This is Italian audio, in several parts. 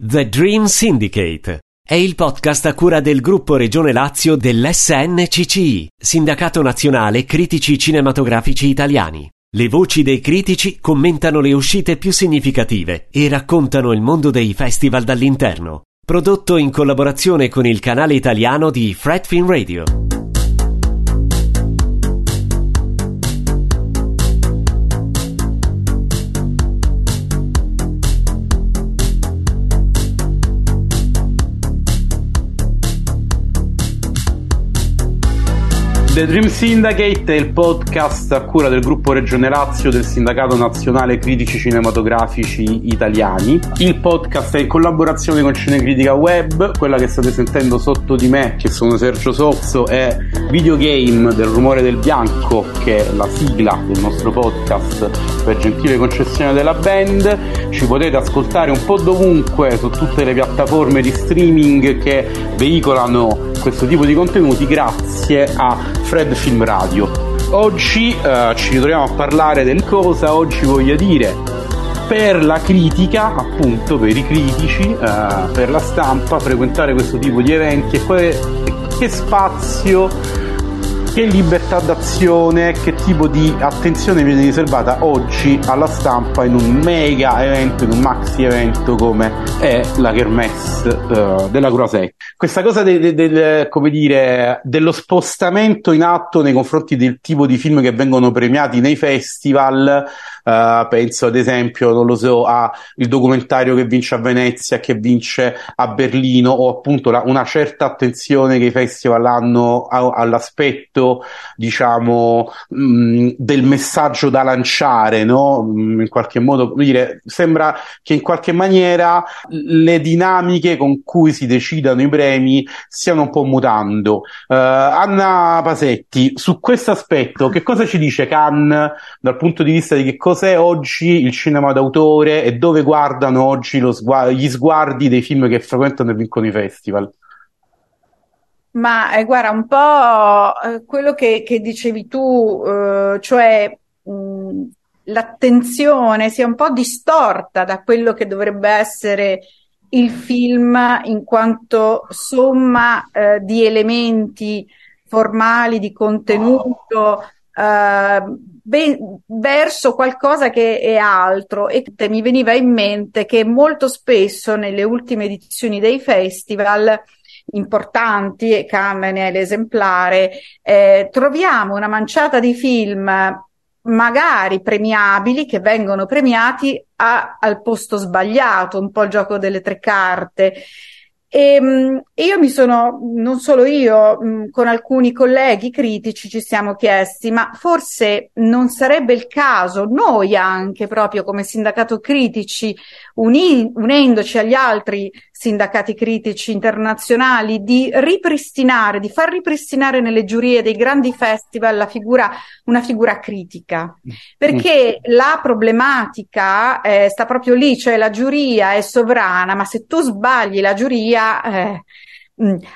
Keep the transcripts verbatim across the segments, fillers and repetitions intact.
The Dream Syndicate è il podcast a cura del Gruppo Regione Lazio dell'esse enne ci ci i, Sindacato Nazionale Critici Cinematografici Italiani. Le voci dei critici commentano le uscite più significative e raccontano il mondo dei festival dall'interno. Prodotto in collaborazione con il canale italiano di Fred Film Radio. The Dream Syndicate è il podcast a cura del Gruppo Regione Lazio del Sindacato Nazionale Critici Cinematografici Italiani. Il podcast è in collaborazione con Cinecritica Web. Quella che state sentendo sotto di me, che sono Sergio Sozzo, è Videogame del Rumore del Bianco, che è la sigla del nostro podcast per gentile concessione della band. Ci potete ascoltare un po' dovunque, su tutte le piattaforme di streaming che veicolano questo tipo di contenuti, grazie a Fred Film Radio. Oggi eh, ci ritroviamo a parlare del cosa oggi voglia dire per la critica, appunto per i critici, eh, per la stampa, frequentare questo tipo di eventi e que- che spazio, che libertà d'azione, che tipo di attenzione viene riservata oggi alla stampa in un mega evento, in un maxi evento come è la Kermesse eh, della Croisette. Questa cosa de, de, de, come dire, dello spostamento in atto nei confronti del tipo di film che vengono premiati nei festival, uh, penso ad esempio, non lo so, a il documentario che vince a Venezia, che vince a Berlino, o appunto la, una certa attenzione che i festival hanno a, all'aspetto, diciamo, mh, del messaggio da lanciare, no? Mh, in qualche modo, come dire, sembra che in qualche maniera le dinamiche con cui si decidano i premi stiano un po' mutando. uh, Anna Pasetti, su questo aspetto che cosa ci dice Cannes dal punto di vista di che cos'è oggi il cinema d'autore e dove guardano oggi lo sgu- gli sguardi dei film che frequentano e vincono i festival? Ma eh, guarda, un po' eh, quello che, che dicevi tu, eh, cioè mh, l'attenzione sia un po' distorta da quello che dovrebbe essere il film in quanto somma eh, di elementi formali, di contenuto, eh, be- verso qualcosa che è altro. E mi veniva in mente che molto spesso nelle ultime edizioni dei festival importanti, e Cannes è l'esemplare, eh, troviamo una manciata di film magari premiabili che vengono premiati a, al posto sbagliato, un po' il gioco delle tre carte. E mh, io mi sono, non solo io, mh, con alcuni colleghi critici ci siamo chiesti, ma forse non sarebbe il caso noi anche proprio come sindacato critici, uni, unendoci agli altri sindacati critici internazionali, di ripristinare, di far ripristinare nelle giurie dei grandi festival la figura, una figura critica, perché mm. la problematica eh, sta proprio lì, cioè la giuria è sovrana, ma se tu sbagli la giuria Eh,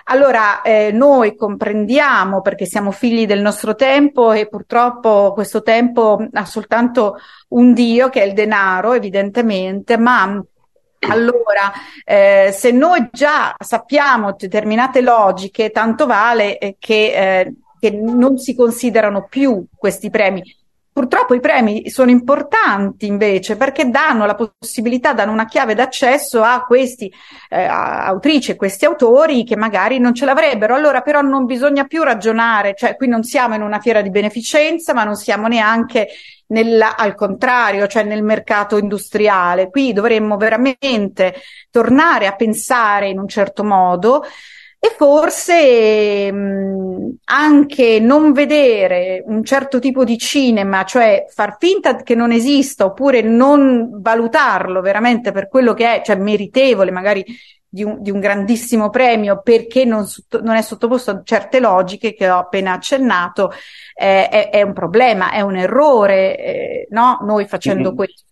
allora eh, noi comprendiamo, perché siamo figli del nostro tempo e purtroppo questo tempo ha soltanto un dio che è il denaro, evidentemente, ma allora eh, se noi già sappiamo determinate logiche, tanto vale eh, che, eh, che non si considerano più questi premi. Purtroppo i premi sono importanti invece perché danno la possibilità, danno una chiave d'accesso a questi eh, autrici e questi autori che magari non ce l'avrebbero. Allora però non bisogna più ragionare, cioè qui non siamo in una fiera di beneficenza, ma non siamo neanche nella, al contrario, cioè nel mercato industriale. Qui dovremmo veramente tornare a pensare in un certo modo. E forse mh, anche non vedere un certo tipo di cinema, cioè far finta che non esista oppure non valutarlo veramente per quello che è, cioè meritevole magari di un, di un grandissimo premio perché non, non è sottoposto a certe logiche che ho appena accennato, eh, è, è un problema, è un errore, eh, no? Noi facendo mm-hmm. questo.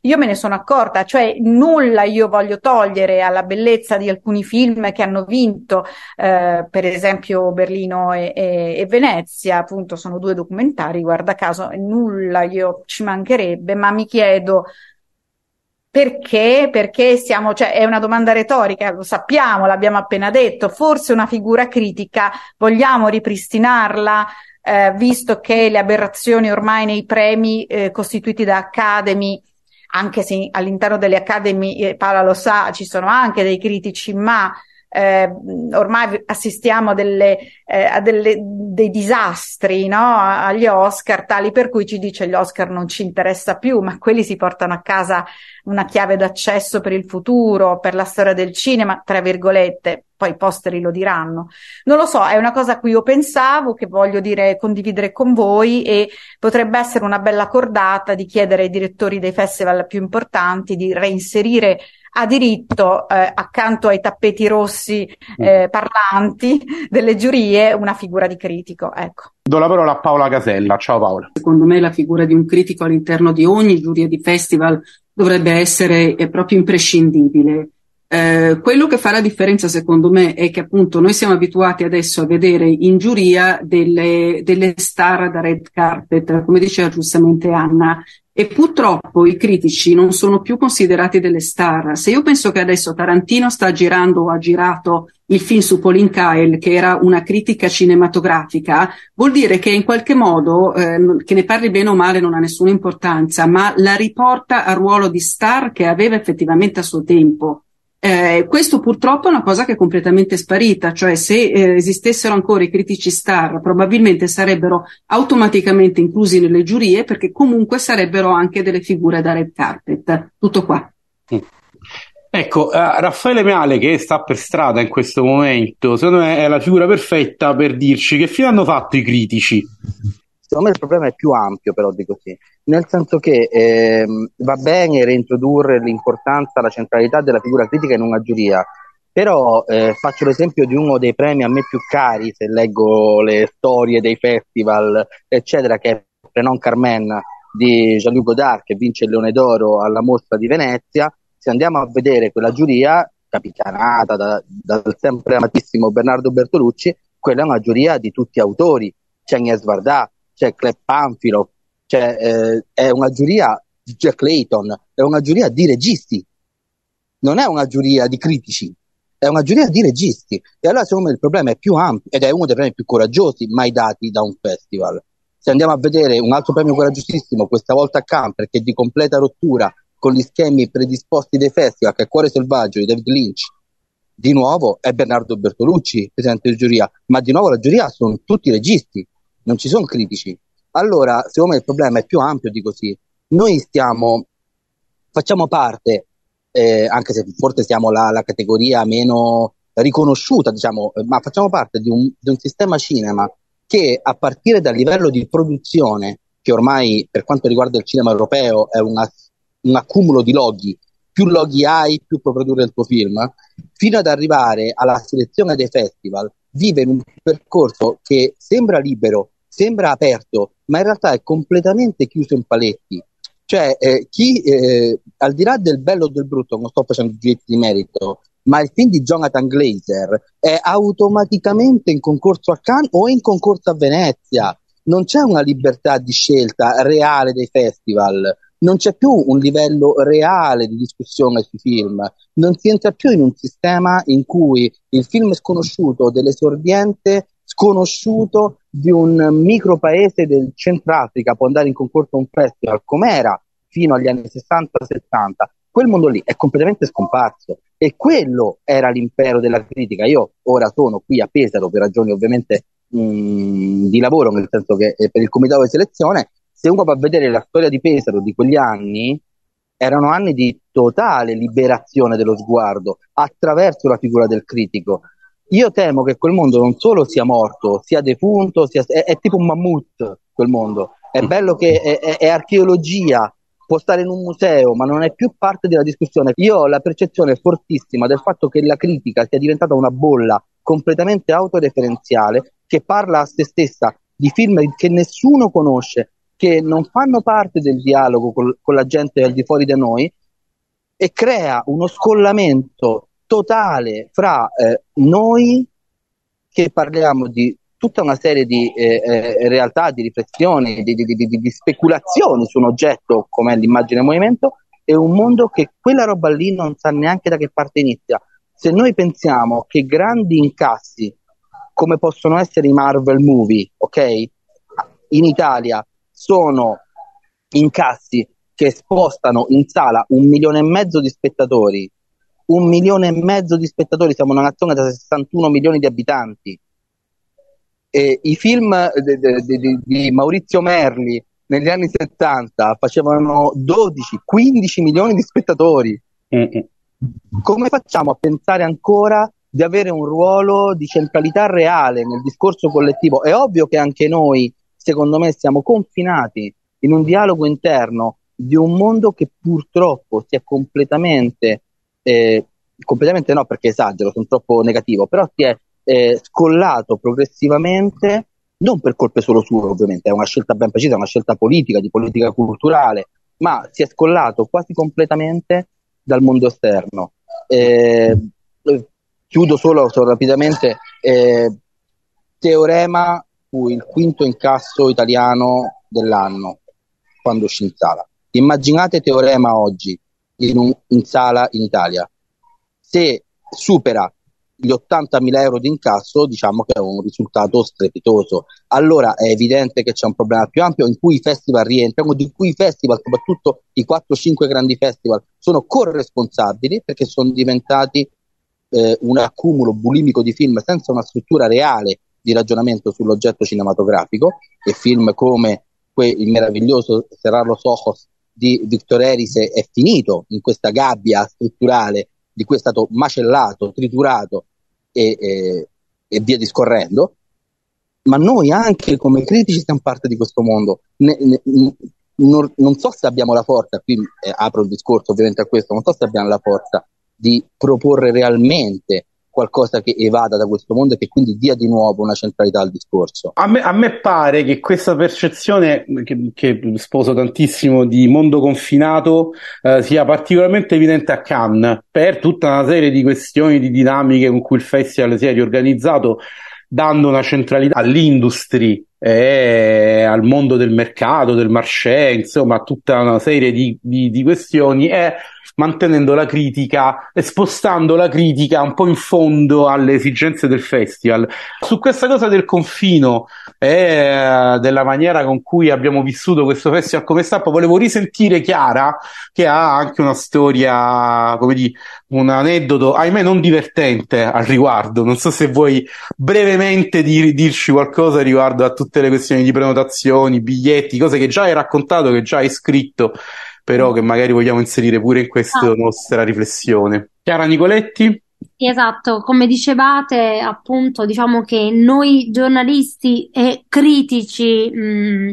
Io me ne sono accorta, cioè nulla io voglio togliere alla bellezza di alcuni film che hanno vinto, eh, per esempio Berlino e, e, e Venezia, appunto sono due documentari, guarda caso, nulla io ci mancherebbe, ma mi chiedo Perché? Perché siamo, cioè, è una domanda retorica, lo sappiamo, l'abbiamo appena detto, forse una figura critica, vogliamo ripristinarla, eh, visto che le aberrazioni ormai nei premi eh, costituiti da Academy, anche se all'interno delle Academy, eh, Paola lo sa, ci sono anche dei critici, ma eh, ormai assistiamo a delle, eh, a delle, dei disastri, no? Agli Oscar, tali per cui ci dice gli Oscar non ci interessa più, ma quelli si portano a casa una chiave d'accesso per il futuro, per la storia del cinema, tra virgolette, poi i posteri lo diranno. Non lo so, è una cosa a cui io pensavo, che voglio dire condividere con voi, e potrebbe essere una bella cordata di chiedere ai direttori dei festival più importanti di reinserire a diritto, eh, accanto ai tappeti rossi eh, parlanti delle giurie, una figura di critico, ecco. Do la parola a Paola Casella. Ciao Paola. Secondo me la figura di un critico all'interno di ogni giuria di festival dovrebbe essere proprio imprescindibile. Eh, quello che fa la differenza, secondo me, è che appunto noi siamo abituati adesso a vedere in giuria delle, delle star da red carpet, come diceva giustamente Anna, e purtroppo i critici non sono più considerati delle star. Se io penso che adesso Tarantino sta girando o ha girato il film su Pauline Kael, che era una critica cinematografica, vuol dire che in qualche modo, eh, che ne parli bene o male non ha nessuna importanza, ma la riporta al ruolo di star che aveva effettivamente a suo tempo. Eh, questo purtroppo è una cosa che è completamente sparita, cioè se eh, esistessero ancora i critici star probabilmente sarebbero automaticamente inclusi nelle giurie, perché comunque sarebbero anche delle figure da red carpet. Tutto qua. Mm. Ecco, eh, Raffaele Meale, che sta per strada in questo momento, secondo me è la figura perfetta per dirci che fine hanno fatto i critici. Secondo me il problema è più ampio, però, dico sì, nel senso che eh, va bene reintrodurre l'importanza, la centralità della figura critica in una giuria, però eh, faccio l'esempio di uno dei premi a me più cari, se leggo le storie dei festival, eccetera, che è Prenon Carmen di Jean-Luc Godard, che vince il Leone d'Oro alla Mostra di Venezia. Se andiamo a vedere quella giuria, capitanata da, dal sempre amatissimo Bernardo Bertolucci, quella è una giuria di tutti autori, c'è Agnès Varda, c'è Clef Panfilo, c'è, eh, è una giuria di Jack Layton, è una giuria di registi, non è una giuria di critici, è una giuria di registi. E allora secondo me il problema è più ampio, ed è uno dei premi più coraggiosi mai dati da un festival. Se andiamo a vedere un altro premio coraggiosissimo, questa volta a Cannes, perché di completa rottura con gli schemi predisposti dei festival, che è Cuore Selvaggio di David Lynch, di nuovo è Bernardo Bertolucci presidente di giuria, ma di nuovo la giuria sono tutti registi, non ci sono critici. Allora, secondo me il problema è più ampio di così. Noi stiamo, facciamo parte, eh, anche se forse siamo la, la categoria meno riconosciuta, diciamo, ma facciamo parte di un, di un sistema cinema che, a partire dal livello di produzione, che ormai per quanto riguarda il cinema europeo è una, un accumulo di loghi, più loghi hai, più puoi produrre il tuo film, fino ad arrivare alla selezione dei festival, vive in un percorso che sembra libero, sembra aperto, ma in realtà è completamente chiuso in paletti. Cioè, eh, chi, eh, al di là del bello o del brutto, non sto facendo giudizi di merito, ma il film di Jonathan Glazer è automaticamente in concorso a Cannes o in concorso a Venezia. Non c'è una libertà di scelta reale dei festival, non c'è più un livello reale di discussione sui film, non si entra più in un sistema in cui il film sconosciuto dell'esordiente sconosciuto di un micro paese del Centrafrica può andare in concorso a un festival, com'era fino agli anni sessanta settanta. Quel mondo lì è completamente scomparso, e quello era l'impero della critica. Io ora sono qui a Pesaro per ragioni ovviamente mh, di lavoro, nel senso che per il comitato di selezione. Se uno va a vedere la storia di Pesaro di quegli anni, erano anni di totale liberazione dello sguardo attraverso la figura del critico. Io temo che quel mondo non solo sia morto, sia defunto, sia, è, è tipo un mammut quel mondo. È bello che è, è, è archeologia, può stare in un museo, ma non è più parte della discussione. Io ho la percezione fortissima del fatto che la critica sia diventata una bolla completamente autoreferenziale, che parla a se stessa di film che nessuno conosce, che non fanno parte del dialogo col, con la gente al di fuori da noi, e crea uno scollamento totale fra eh, noi che parliamo di tutta una serie di eh, eh, realtà, di riflessioni, di, di, di, di speculazioni su un oggetto come l'immagine e il movimento, è un mondo che quella roba lì non sa neanche da che parte inizia. Se noi pensiamo che grandi incassi, come possono essere i Marvel movie, ok, in Italia sono incassi che spostano in sala un milione e mezzo di spettatori, un milione e mezzo di spettatori, siamo una nazione da sessantuno milioni di abitanti, e i film di, di, di, di Maurizio Merli negli anni settanta facevano dodici quindici milioni di spettatori. Mm-hmm. Come facciamo a pensare ancora di avere un ruolo di centralità reale nel discorso collettivo? È ovvio che anche noi, secondo me, siamo confinati in un dialogo interno di un mondo che purtroppo si è completamente, eh, completamente no perché esagero, sono troppo negativo, però si è eh, scollato progressivamente, non per colpe solo sue ovviamente, è una scelta ben precisa, è una scelta politica, di politica culturale, ma si è scollato quasi completamente dal mondo esterno. Eh, chiudo solo, solo rapidamente, eh, Teorema fu il quinto incasso italiano dell'anno quando uscì in sala. Immaginate Teorema oggi in, un, in sala in Italia. Se supera gli ottantamila euro di incasso, diciamo che è un risultato strepitoso. Allora è evidente che c'è un problema più ampio in cui i festival rientrano, di cui i festival, soprattutto i quattro cinque grandi festival, sono corresponsabili, perché sono diventati eh, un accumulo bulimico di film senza una struttura reale di ragionamento sull'oggetto cinematografico, e film come que- il meraviglioso Cerrar los ojos di Vittor Eris è finito in questa gabbia strutturale di cui è stato macellato, triturato e, e, e via discorrendo. Ma noi anche come critici siamo parte di questo mondo. Ne, ne, non, non so se abbiamo la forza, qui eh, apro il discorso ovviamente a questo, non so se abbiamo la forza di proporre realmente qualcosa che evada da questo mondo e che quindi dia di nuovo una centralità al discorso. A me, a me pare che questa percezione, che, che sposo tantissimo, di mondo confinato eh, sia particolarmente evidente a Cannes, per tutta una serie di questioni, di dinamiche con cui il festival si è riorganizzato, dando una centralità all'industria, eh, al mondo del mercato, del marché, insomma a tutta una serie di, di, di questioni, e mantenendo la critica e spostando la critica un po' in fondo alle esigenze del festival. Su questa cosa del confino e eh, della maniera con cui abbiamo vissuto questo festival come stampa, volevo risentire Chiara, che ha anche una storia, come di un aneddoto, ahimè non divertente, al riguardo. Non so se vuoi brevemente dir- dirci qualcosa riguardo a tutte le questioni di prenotazioni, biglietti, cose che già hai raccontato, che già hai scritto, però che magari vogliamo inserire pure in questa ah. nostra riflessione. Chiara Nicoletti? Esatto, come dicevate appunto, diciamo che noi giornalisti e critici mh,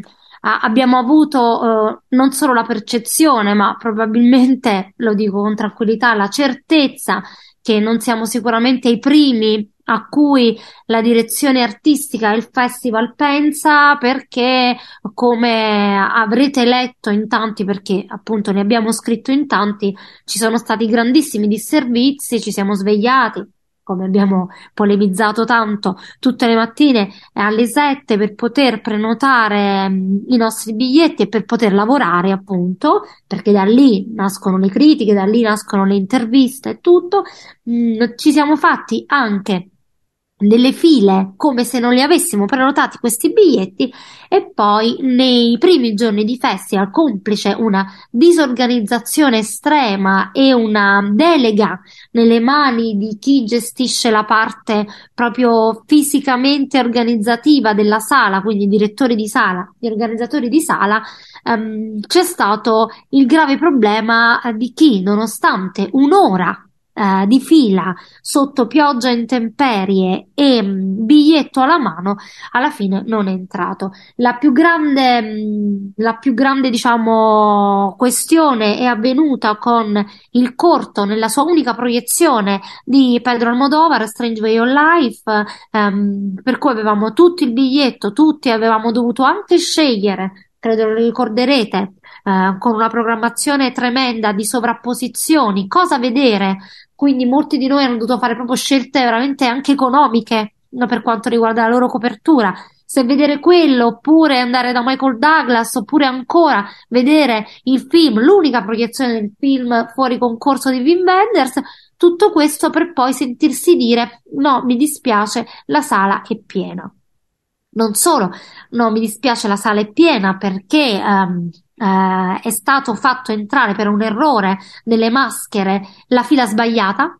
abbiamo avuto eh, non solo la percezione, ma probabilmente, lo dico con tranquillità, la certezza che non siamo sicuramente i primi a cui la direzione artistica e il festival pensa, perché, come avrete letto in tanti, perché appunto ne abbiamo scritto in tanti, ci sono stati grandissimi disservizi, ci siamo svegliati, come abbiamo polemizzato tanto, tutte le mattine alle sette per poter prenotare i nostri biglietti e per poter lavorare, appunto, perché da lì nascono le critiche, da lì nascono le interviste e tutto. Ci siamo fatti anche delle file come se non li avessimo prenotati questi biglietti, e poi nei primi giorni di festival, complice una disorganizzazione estrema e una delega nelle mani di chi gestisce la parte proprio fisicamente organizzativa della sala, quindi direttori di sala, gli organizzatori di sala, ehm, c'è stato il grave problema di chi, nonostante un'ora Uh, di fila sotto pioggia, intemperie e mh, biglietto alla mano, alla fine non è entrato. La più grande mh, la più grande diciamo questione è avvenuta con il corto, nella sua unica proiezione, di Pedro Almodóvar, Strange Way of Life, um, per cui avevamo tutto il biglietto, tutti avevamo dovuto anche scegliere, credo lo ricorderete, eh, con una programmazione tremenda di sovrapposizioni, cosa vedere. Quindi molti di noi hanno dovuto fare proprio scelte veramente anche economiche, no, per quanto riguarda la loro copertura. se vedere quello oppure andare da Michael Douglas oppure ancora vedere il film, l'unica proiezione del film fuori concorso di Wim Wenders, tutto questo per poi sentirsi dire no, mi dispiace, la sala è piena. Non solo, no, mi dispiace, la sala è piena perché um, uh, è stato fatto entrare per un errore nelle maschere la fila sbagliata.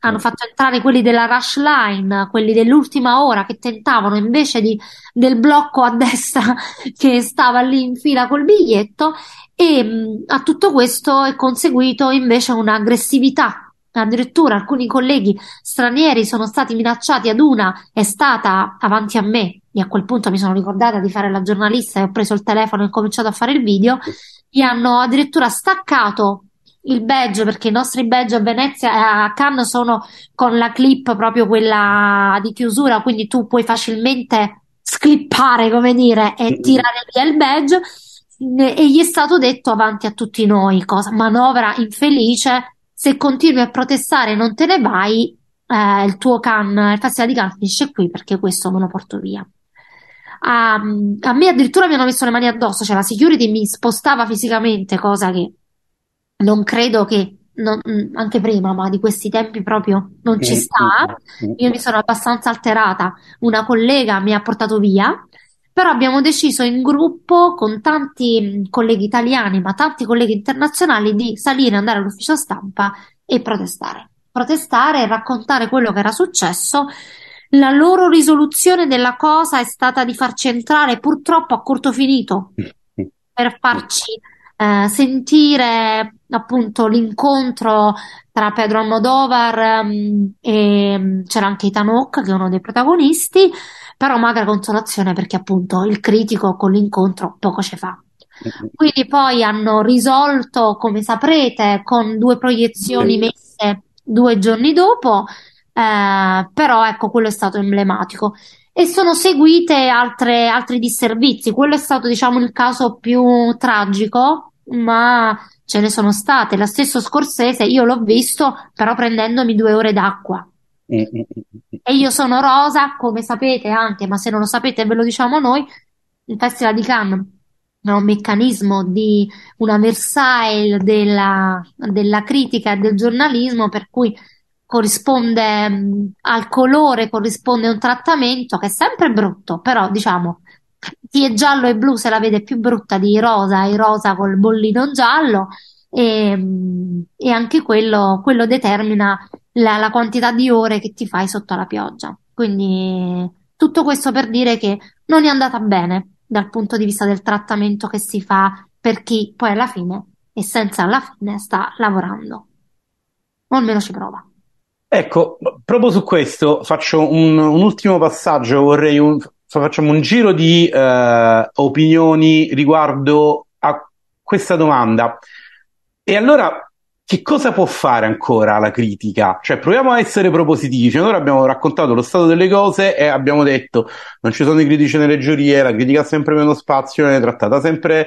Hanno fatto entrare quelli della rush line, quelli dell'ultima ora che tentavano invece di, del blocco a destra che stava lì in fila col biglietto, e mh, a tutto questo è conseguito invece un'aggressività. Addirittura alcuni colleghi stranieri sono stati minacciati, ad una è stata avanti a me, e a quel punto mi sono ricordata di fare la giornalista e ho preso il telefono e ho cominciato a fare il video. Gli hanno addirittura staccato il badge, perché i nostri badge a Venezia e a Cannes sono con la clip, proprio quella di chiusura, quindi tu puoi facilmente sclippare, come dire, e tirare via il badge, e gli è stato detto avanti a tutti noi, cosa, manovra infelice, se continui a protestare non te ne vai, eh, il tuo Cannes, il Festival di Cannes finisce qui, perché questo me lo porto via. A, a me addirittura mi hanno messo le mani addosso, cioè la security mi spostava fisicamente, cosa che non credo che, non, anche prima, ma di questi tempi proprio non ci sta. Io mi sono abbastanza alterata, una collega mi ha portato via. Però abbiamo deciso in gruppo, con tanti colleghi italiani ma tanti colleghi internazionali, di salire, andare all'ufficio stampa e protestare. Protestare e raccontare quello che era successo. La loro risoluzione della cosa è stata di farci entrare, purtroppo a corto finito, per farci eh, sentire appunto l'incontro tra Pedro Almodóvar um, e um, c'era anche Ethan Hawke, che è uno dei protagonisti, però magra consolazione, perché appunto il critico con l'incontro poco ce fa. Quindi poi hanno risolto, come saprete, con due proiezioni messe due giorni dopo, eh, però ecco, quello è stato emblematico. E sono seguite altre, altri disservizi. Quello è stato, diciamo, il caso più tragico, ma ce ne sono state. La stessa Scorsese, io l'ho visto, però prendendomi due ore d'acqua. E io sono rosa, come sapete anche, ma se non lo sapete ve lo diciamo noi, il Festival di Cannes è un meccanismo di una Versailles della, della critica e del giornalismo, per cui corrisponde mh, al colore, corrisponde un trattamento che è sempre brutto, però diciamo chi è giallo e blu se la vede più brutta di rosa, e rosa col bollino giallo, e, e anche quello, quello determina la, la quantità di ore che ti fai sotto la pioggia. Quindi tutto questo per dire che non è andata bene dal punto di vista del trattamento che si fa per chi poi alla fine, e senza alla fine, sta lavorando, o almeno ci prova. Ecco, proprio su questo faccio un, un ultimo passaggio, vorrei un facciamo un giro di eh, opinioni riguardo a questa domanda. E allora, che cosa può fare ancora la critica? Cioè, proviamo a essere propositivi. Cioè, noi abbiamo raccontato lo stato delle cose e abbiamo detto non ci sono i critici nelle giurie, la critica ha sempre meno spazio, è trattata sempre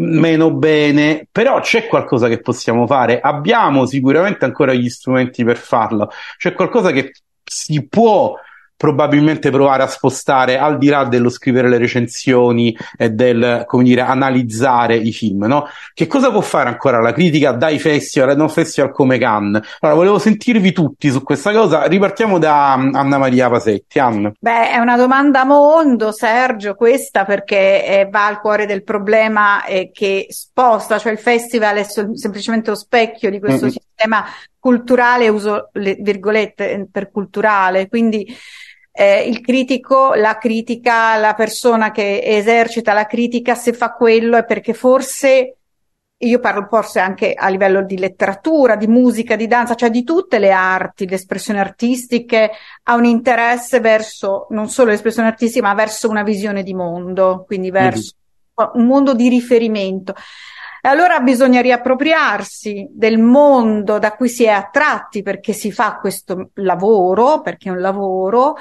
meno bene, però c'è qualcosa che possiamo fare. Abbiamo sicuramente ancora gli strumenti per farlo. C'è qualcosa che si può probabilmente provare a spostare, al di là dello scrivere le recensioni e del, come dire, analizzare i film, no? Che cosa può fare ancora la critica dai festival e non festival come Cannes? Allora, volevo sentirvi tutti su questa cosa. Ripartiamo da Anna Maria Pasetti. Anna. Beh, è una domanda mondo, Sergio, questa, perché eh, va al cuore del problema eh, che sposta, cioè il festival è so- semplicemente lo specchio di questo mm-hmm. sistema culturale, uso le virgolette, interculturale, quindi Eh, il critico, la critica, la persona che esercita la critica, se fa quello è perché forse, io parlo forse anche a livello di letteratura, di musica, di danza, cioè di tutte le arti, le espressioni artistiche, ha un interesse verso non solo le espressioni artistiche, ma verso una visione di mondo, quindi verso mm-hmm. un mondo di riferimento. Allora bisogna riappropriarsi del mondo da cui si è attratti, perché si fa questo lavoro, perché è un lavoro,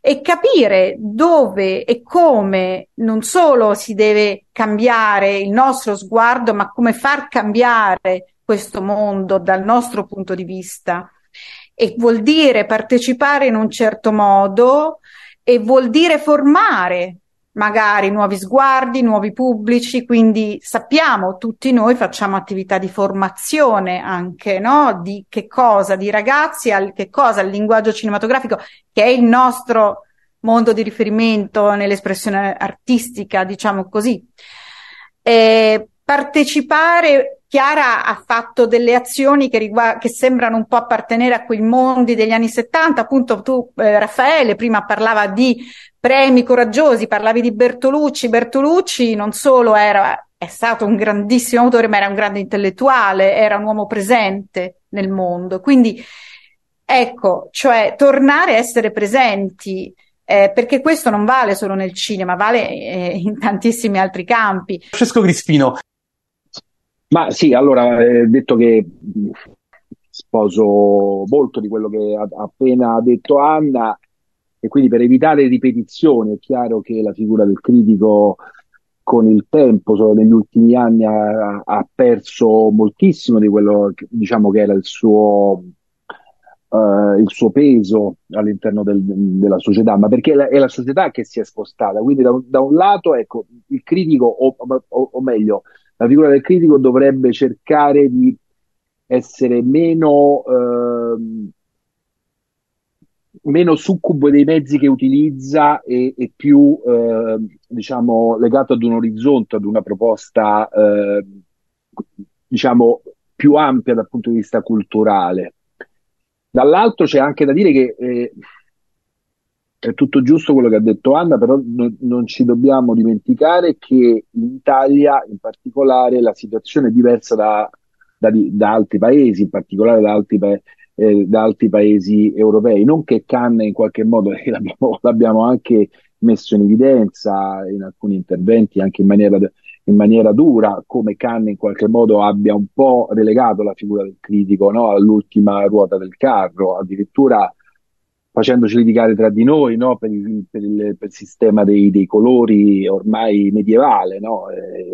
e capire dove e come non solo si deve cambiare il nostro sguardo, ma come far cambiare questo mondo dal nostro punto di vista. E vuol dire partecipare in un certo modo, e vuol dire formare magari nuovi sguardi, nuovi pubblici, quindi sappiamo, tutti noi facciamo attività di formazione anche, no? Di che cosa, di ragazzi, al che cosa, al linguaggio cinematografico, che è il nostro mondo di riferimento nell'espressione artistica, diciamo così. E partecipare, Chiara ha fatto delle azioni che, riguard- che sembrano un po' appartenere a quei mondi degli anni settanta, appunto tu, eh, Raffaele, prima parlava di premi coraggiosi, parlavi di Bertolucci, Bertolucci non solo era, è stato un grandissimo autore, ma era un grande intellettuale, era un uomo presente nel mondo, quindi ecco, cioè tornare a essere presenti, Eh, perché questo non vale solo nel cinema, vale eh, in tantissimi altri campi. Francesco Crispino. Ma sì, allora, eh, detto che sposo molto di quello che ha appena detto Anna, e quindi per evitare ripetizioni è chiaro che la figura del critico con il tempo, solo negli ultimi anni, ha, ha perso moltissimo di quello che, diciamo, che era il suo... Uh, il suo peso all'interno del, della società, ma perché è la, è la società che si è spostata, quindi da un, da un lato, ecco, il critico o, o, o meglio la figura del critico dovrebbe cercare di essere meno uh, meno succubo dei mezzi che utilizza e, e più uh, diciamo legato ad un orizzonte, ad una proposta uh, diciamo più ampia dal punto di vista culturale. Dall'altro c'è anche da dire che eh, è tutto giusto quello che ha detto Anna, però no, non ci dobbiamo dimenticare che in Italia in particolare la situazione è diversa da, da, da altri paesi, in particolare da altri, eh, da altri paesi europei. Non che Cannes in qualche modo, eh, l'abbiamo, l'abbiamo anche messo in evidenza in alcuni interventi, anche in maniera, in maniera dura, come Cannes in qualche modo abbia un po' relegato la figura del critico, no? All'ultima ruota del carro, addirittura facendoci litigare tra di noi, no? Per il, per il, per il sistema dei, dei colori ormai medievale, no? E,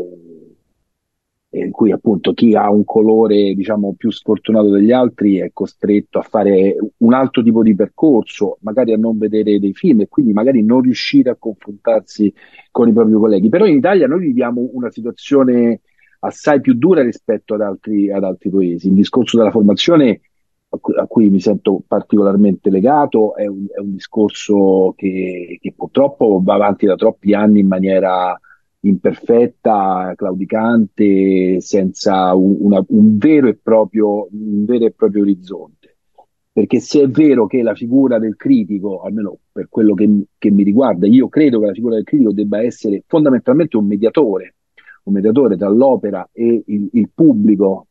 e in cui appunto chi ha un colore, diciamo, più sfortunato degli altri è costretto a fare un altro tipo di percorso, magari a non vedere dei film e quindi magari non riuscire a confrontarsi con i propri colleghi. Però in Italia noi viviamo una situazione assai più dura rispetto ad altri, ad altri paesi. Il discorso della formazione, a cui, a cui mi sento particolarmente legato, è un, è un discorso che, che purtroppo va avanti da troppi anni in maniera imperfetta, claudicante, senza una, un vero e proprio un vero e proprio orizzonte. Perché se è vero che la figura del critico, almeno per quello che, che mi riguarda, io credo che la figura del critico debba essere fondamentalmente un mediatore, un mediatore tra l'opera e il, il pubblico.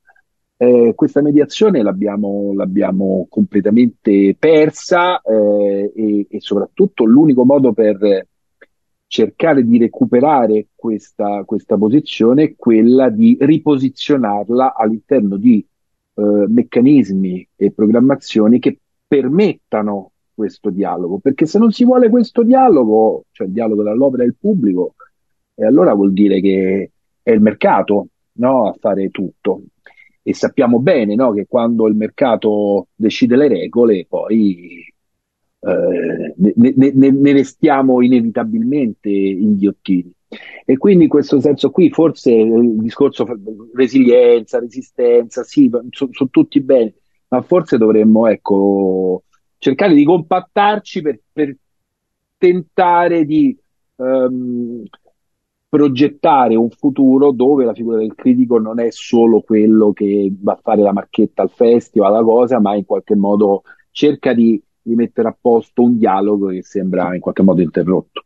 Eh, questa mediazione l'abbiamo, l'abbiamo completamente persa, eh, e, e soprattutto l'unico modo per cercare di recuperare questa, questa posizione è quella di riposizionarla all'interno di eh, meccanismi e programmazioni che permettano questo dialogo, perché se non si vuole questo dialogo, cioè il dialogo dall'opera e il pubblico, e allora vuol dire che è il mercato, no, a fare tutto, e sappiamo bene, no, che quando il mercato decide le regole poi Eh, ne, ne, ne restiamo inevitabilmente inghiottiti. E quindi in questo senso qui forse il discorso resilienza, resistenza, sì, sono so tutti bene, ma forse dovremmo, ecco, cercare di compattarci per, per tentare di um, progettare un futuro dove la figura del critico non è solo quello che va a fare la marchetta al festival, alla cosa, ma in qualche modo cerca di di mettere a posto un dialogo che sembra in qualche modo interrotto.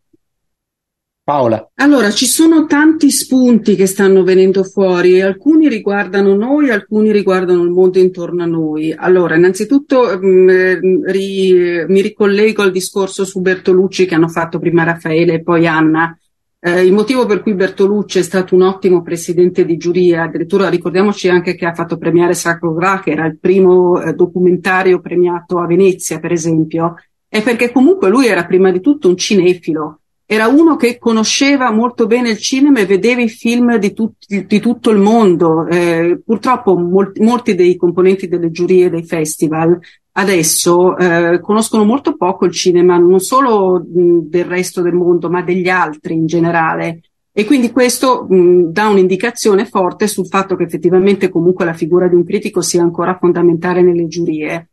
Paola. Allora, ci sono tanti spunti che stanno venendo fuori e alcuni riguardano noi, alcuni riguardano il mondo intorno a noi. Allora, innanzitutto mh, ri, mi ricollego al discorso su Bertolucci che hanno fatto prima Raffaele e poi Anna. Eh, il motivo per cui Bertolucci è stato un ottimo presidente di giuria, addirittura ricordiamoci anche che ha fatto premiare Sacro Gra, che era il primo eh, documentario premiato a Venezia, per esempio, è perché comunque lui era prima di tutto un cinefilo, era uno che conosceva molto bene il cinema e vedeva i film di, tut- di tutto il mondo. Eh, purtroppo mol- molti dei componenti delle giurie dei festival adesso eh, conoscono molto poco il cinema, non solo mh, del resto del mondo, ma degli altri in generale. E quindi questo mh, dà un'indicazione forte sul fatto che effettivamente comunque la figura di un critico sia ancora fondamentale nelle giurie.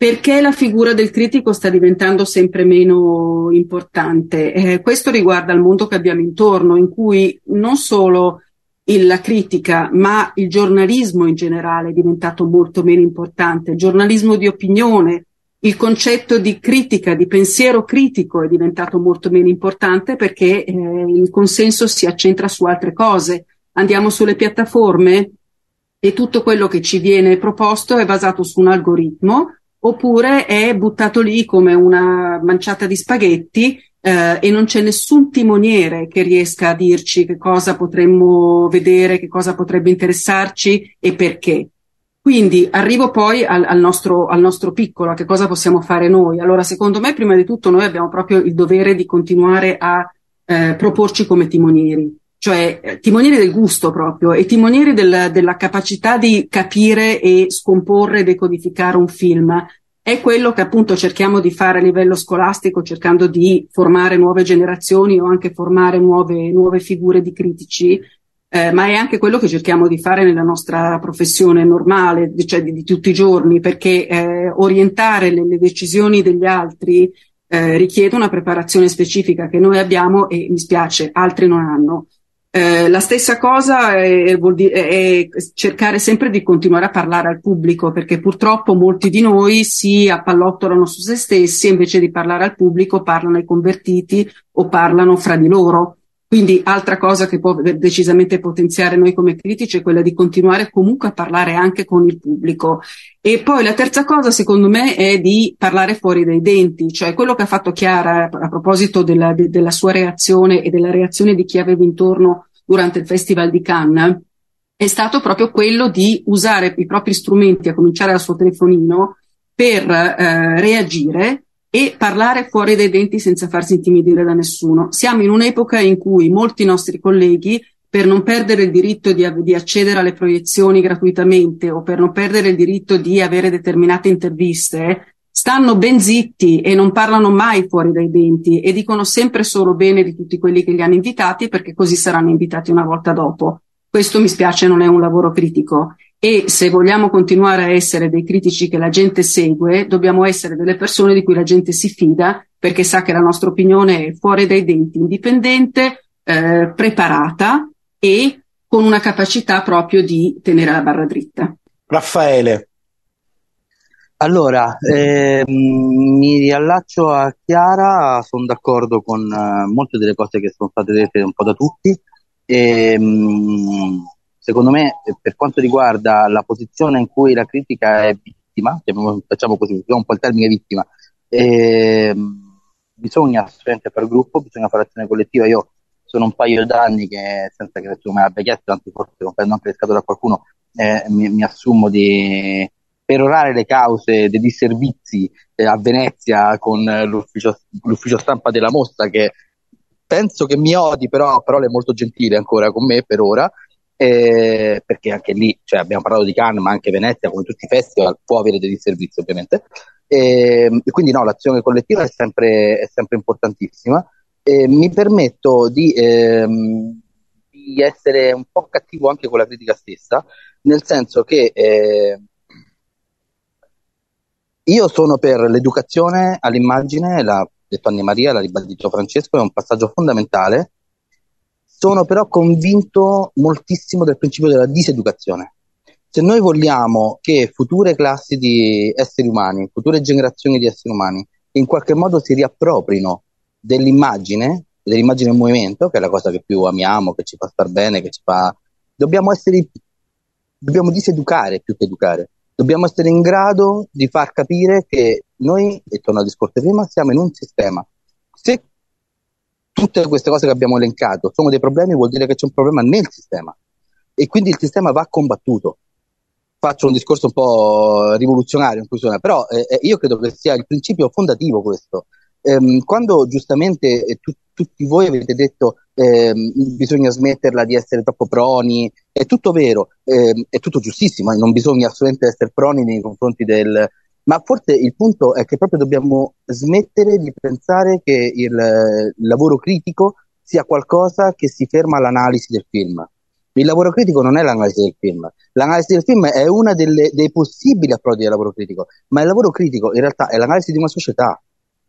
Perché la figura del critico sta diventando sempre meno importante? Eh, questo riguarda il mondo che abbiamo intorno, in cui non solo il, la critica, ma il giornalismo in generale è diventato molto meno importante. Il giornalismo di opinione, il concetto di critica, di pensiero critico è diventato molto meno importante perché eh, il consenso si accentra su altre cose. Andiamo sulle piattaforme e tutto quello che ci viene proposto è basato su un algoritmo, oppure è buttato lì come una manciata di spaghetti eh, e non c'è nessun timoniere che riesca a dirci che cosa potremmo vedere, che cosa potrebbe interessarci e perché. Quindi arrivo poi al, al nostro, al nostro piccolo, a che cosa possiamo fare noi. Allora, secondo me, prima di tutto noi abbiamo proprio il dovere di continuare a eh, proporci come timonieri, cioè timonieri del gusto proprio e timonieri del, della capacità di capire e scomporre e decodificare un film. È quello che appunto cerchiamo di fare a livello scolastico, cercando di formare nuove generazioni o anche formare nuove, nuove figure di critici, eh, ma è anche quello che cerchiamo di fare nella nostra professione normale, cioè di, di tutti i giorni, perché eh, orientare le, le decisioni degli altri eh, richiede una preparazione specifica che noi abbiamo e, mi spiace, altri non hanno. Eh, la stessa cosa è, vuol dire, è cercare sempre di continuare a parlare al pubblico, perché purtroppo molti di noi si appallottolano su se stessi e invece di parlare al pubblico parlano ai convertiti o parlano fra di loro. Quindi altra cosa che può decisamente potenziare noi come critici è quella di continuare comunque a parlare anche con il pubblico. E poi la terza cosa, secondo me, è di parlare fuori dai denti, cioè quello che ha fatto Chiara a proposito della, de, della sua reazione e della reazione di chi aveva intorno durante il Festival di Cannes, è stato proprio quello di usare i propri strumenti, a cominciare dal suo telefonino, per eh, reagire e parlare fuori dai denti senza farsi intimidire da nessuno. Siamo in un'epoca in cui molti nostri colleghi, per non perdere il diritto di, di accedere alle proiezioni gratuitamente o per non perdere il diritto di avere determinate interviste, stanno ben zitti e non parlano mai fuori dai denti e dicono sempre solo bene di tutti quelli che li hanno invitati, perché così saranno invitati una volta dopo. Questo, mi spiace, non è un lavoro critico. E se vogliamo continuare a essere dei critici che la gente segue, dobbiamo essere delle persone di cui la gente si fida, perché sa che la nostra opinione è fuori dai denti, indipendente, eh, preparata e con una capacità proprio di tenere la barra dritta. Raffaele. Allora, eh, mi riallaccio a Chiara, sono d'accordo con eh, molte delle cose che sono state dette un po' da tutti. E, mh, secondo me, per quanto riguarda la posizione in cui la critica è vittima, facciamo così, usiamo un po' il termine vittima, eh, bisogna assolutamente fare gruppo, bisogna fare azione collettiva. Io sono un paio d'anni che, senza che nessuno me l'abbia chiesto, anzi forse comprendo anche le scatole da qualcuno, eh, mi, mi assumo di perorare le cause dei disservizi eh, a Venezia con l'ufficio, l'ufficio stampa della Mostra, che penso che mi odi, però a parole molto gentile ancora con me per ora, eh, perché anche lì, cioè, abbiamo parlato di Cannes, ma anche Venezia, come tutti i festival, può avere dei disservizi ovviamente. Eh, e quindi no, l'azione collettiva è sempre, è sempre importantissima. Eh, mi permetto di, ehm, di essere un po' cattivo anche con la critica stessa, nel senso che eh, io sono per l'educazione all'immagine, la detto Anna Maria, l'ha ribadito Francesco, è un passaggio fondamentale. Sono però convinto moltissimo del principio della diseducazione. Se noi vogliamo che future classi di esseri umani, future generazioni di esseri umani, in qualche modo si riapproprino dell'immagine, dell'immagine in movimento, che è la cosa che più amiamo, che ci fa star bene, che ci fa... Dobbiamo essere... Dobbiamo diseducare più che educare. Dobbiamo essere in grado di far capire che noi, e torno al discorso prima, siamo in un sistema. Se tutte queste cose che abbiamo elencato sono dei problemi, vuol dire che c'è un problema nel sistema. E quindi il sistema va combattuto. Faccio un discorso un po' rivoluzionario, in cui sono, però eh, io credo che sia il principio fondativo questo. Ehm, quando giustamente eh, tu, tutti voi avete detto eh, bisogna smetterla di essere troppo proni, è tutto vero, eh, è tutto giustissimo, non bisogna assolutamente essere proni nei confronti del... ma forse il punto è che proprio dobbiamo smettere di pensare che il, il lavoro critico sia qualcosa che si ferma all'analisi del film. Il lavoro critico non è l'analisi del film, l'analisi del film è una delle, dei possibili approdi del lavoro critico, ma il lavoro critico in realtà è l'analisi di una società,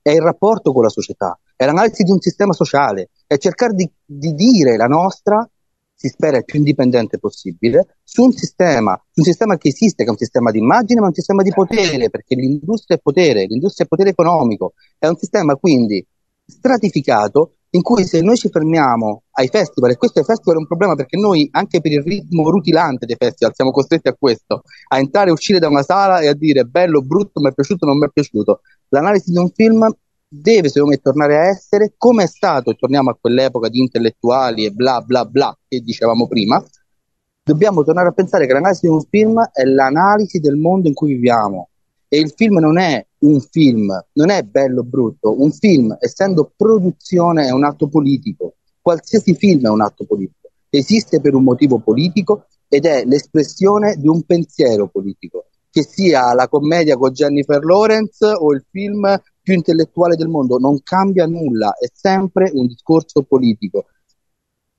è il rapporto con la società, è l'analisi di un sistema sociale, è cercare di, di dire la nostra, si spera il più indipendente possibile, su un sistema, su un sistema che esiste, che è un sistema di immagine, ma è un sistema di potere, perché l'industria è potere, l'industria è potere economico, è un sistema quindi stratificato, in cui se noi ci fermiamo ai festival, e questo ai festival è un problema perché noi anche per il ritmo rutilante dei festival siamo costretti a questo, a entrare e uscire da una sala e a dire bello, brutto, mi è piaciuto, non mi è piaciuto. L'analisi di un film deve secondo me tornare a essere come è stato, torniamo a quell'epoca di intellettuali e bla bla bla che dicevamo prima, dobbiamo tornare a pensare che l'analisi di un film è l'analisi del mondo in cui viviamo. E il film non è un film, non è bello o brutto, un film essendo produzione è un atto politico, qualsiasi film è un atto politico, esiste per un motivo politico ed è l'espressione di un pensiero politico, che sia la commedia con Jennifer Lawrence o il film più intellettuale del mondo, non cambia nulla, è sempre un discorso politico.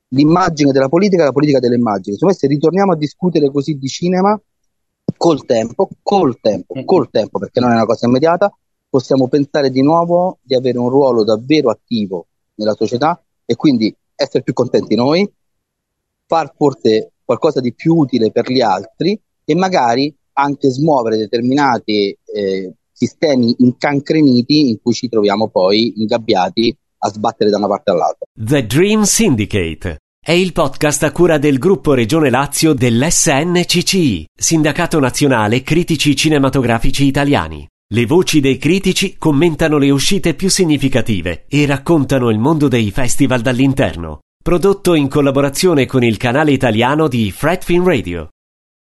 L'immagine della politica è la politica delle immagini, insomma, se ritorniamo a discutere così di cinema, Col tempo, col tempo, col tempo, perché non è una cosa immediata, possiamo pensare di nuovo di avere un ruolo davvero attivo nella società e quindi essere più contenti noi, far forse qualcosa di più utile per gli altri e magari anche smuovere determinati eh, sistemi incancreniti in cui ci troviamo poi ingabbiati a sbattere da una parte all'altra. The Dream Syndicate è il podcast a cura del Gruppo Regione Lazio dell'esse enne ci ci i, Sindacato Nazionale Critici Cinematografici Italiani. Le voci dei critici commentano le uscite più significative e raccontano il mondo dei festival dall'interno. Prodotto in collaborazione con il canale italiano di Fred Film Radio.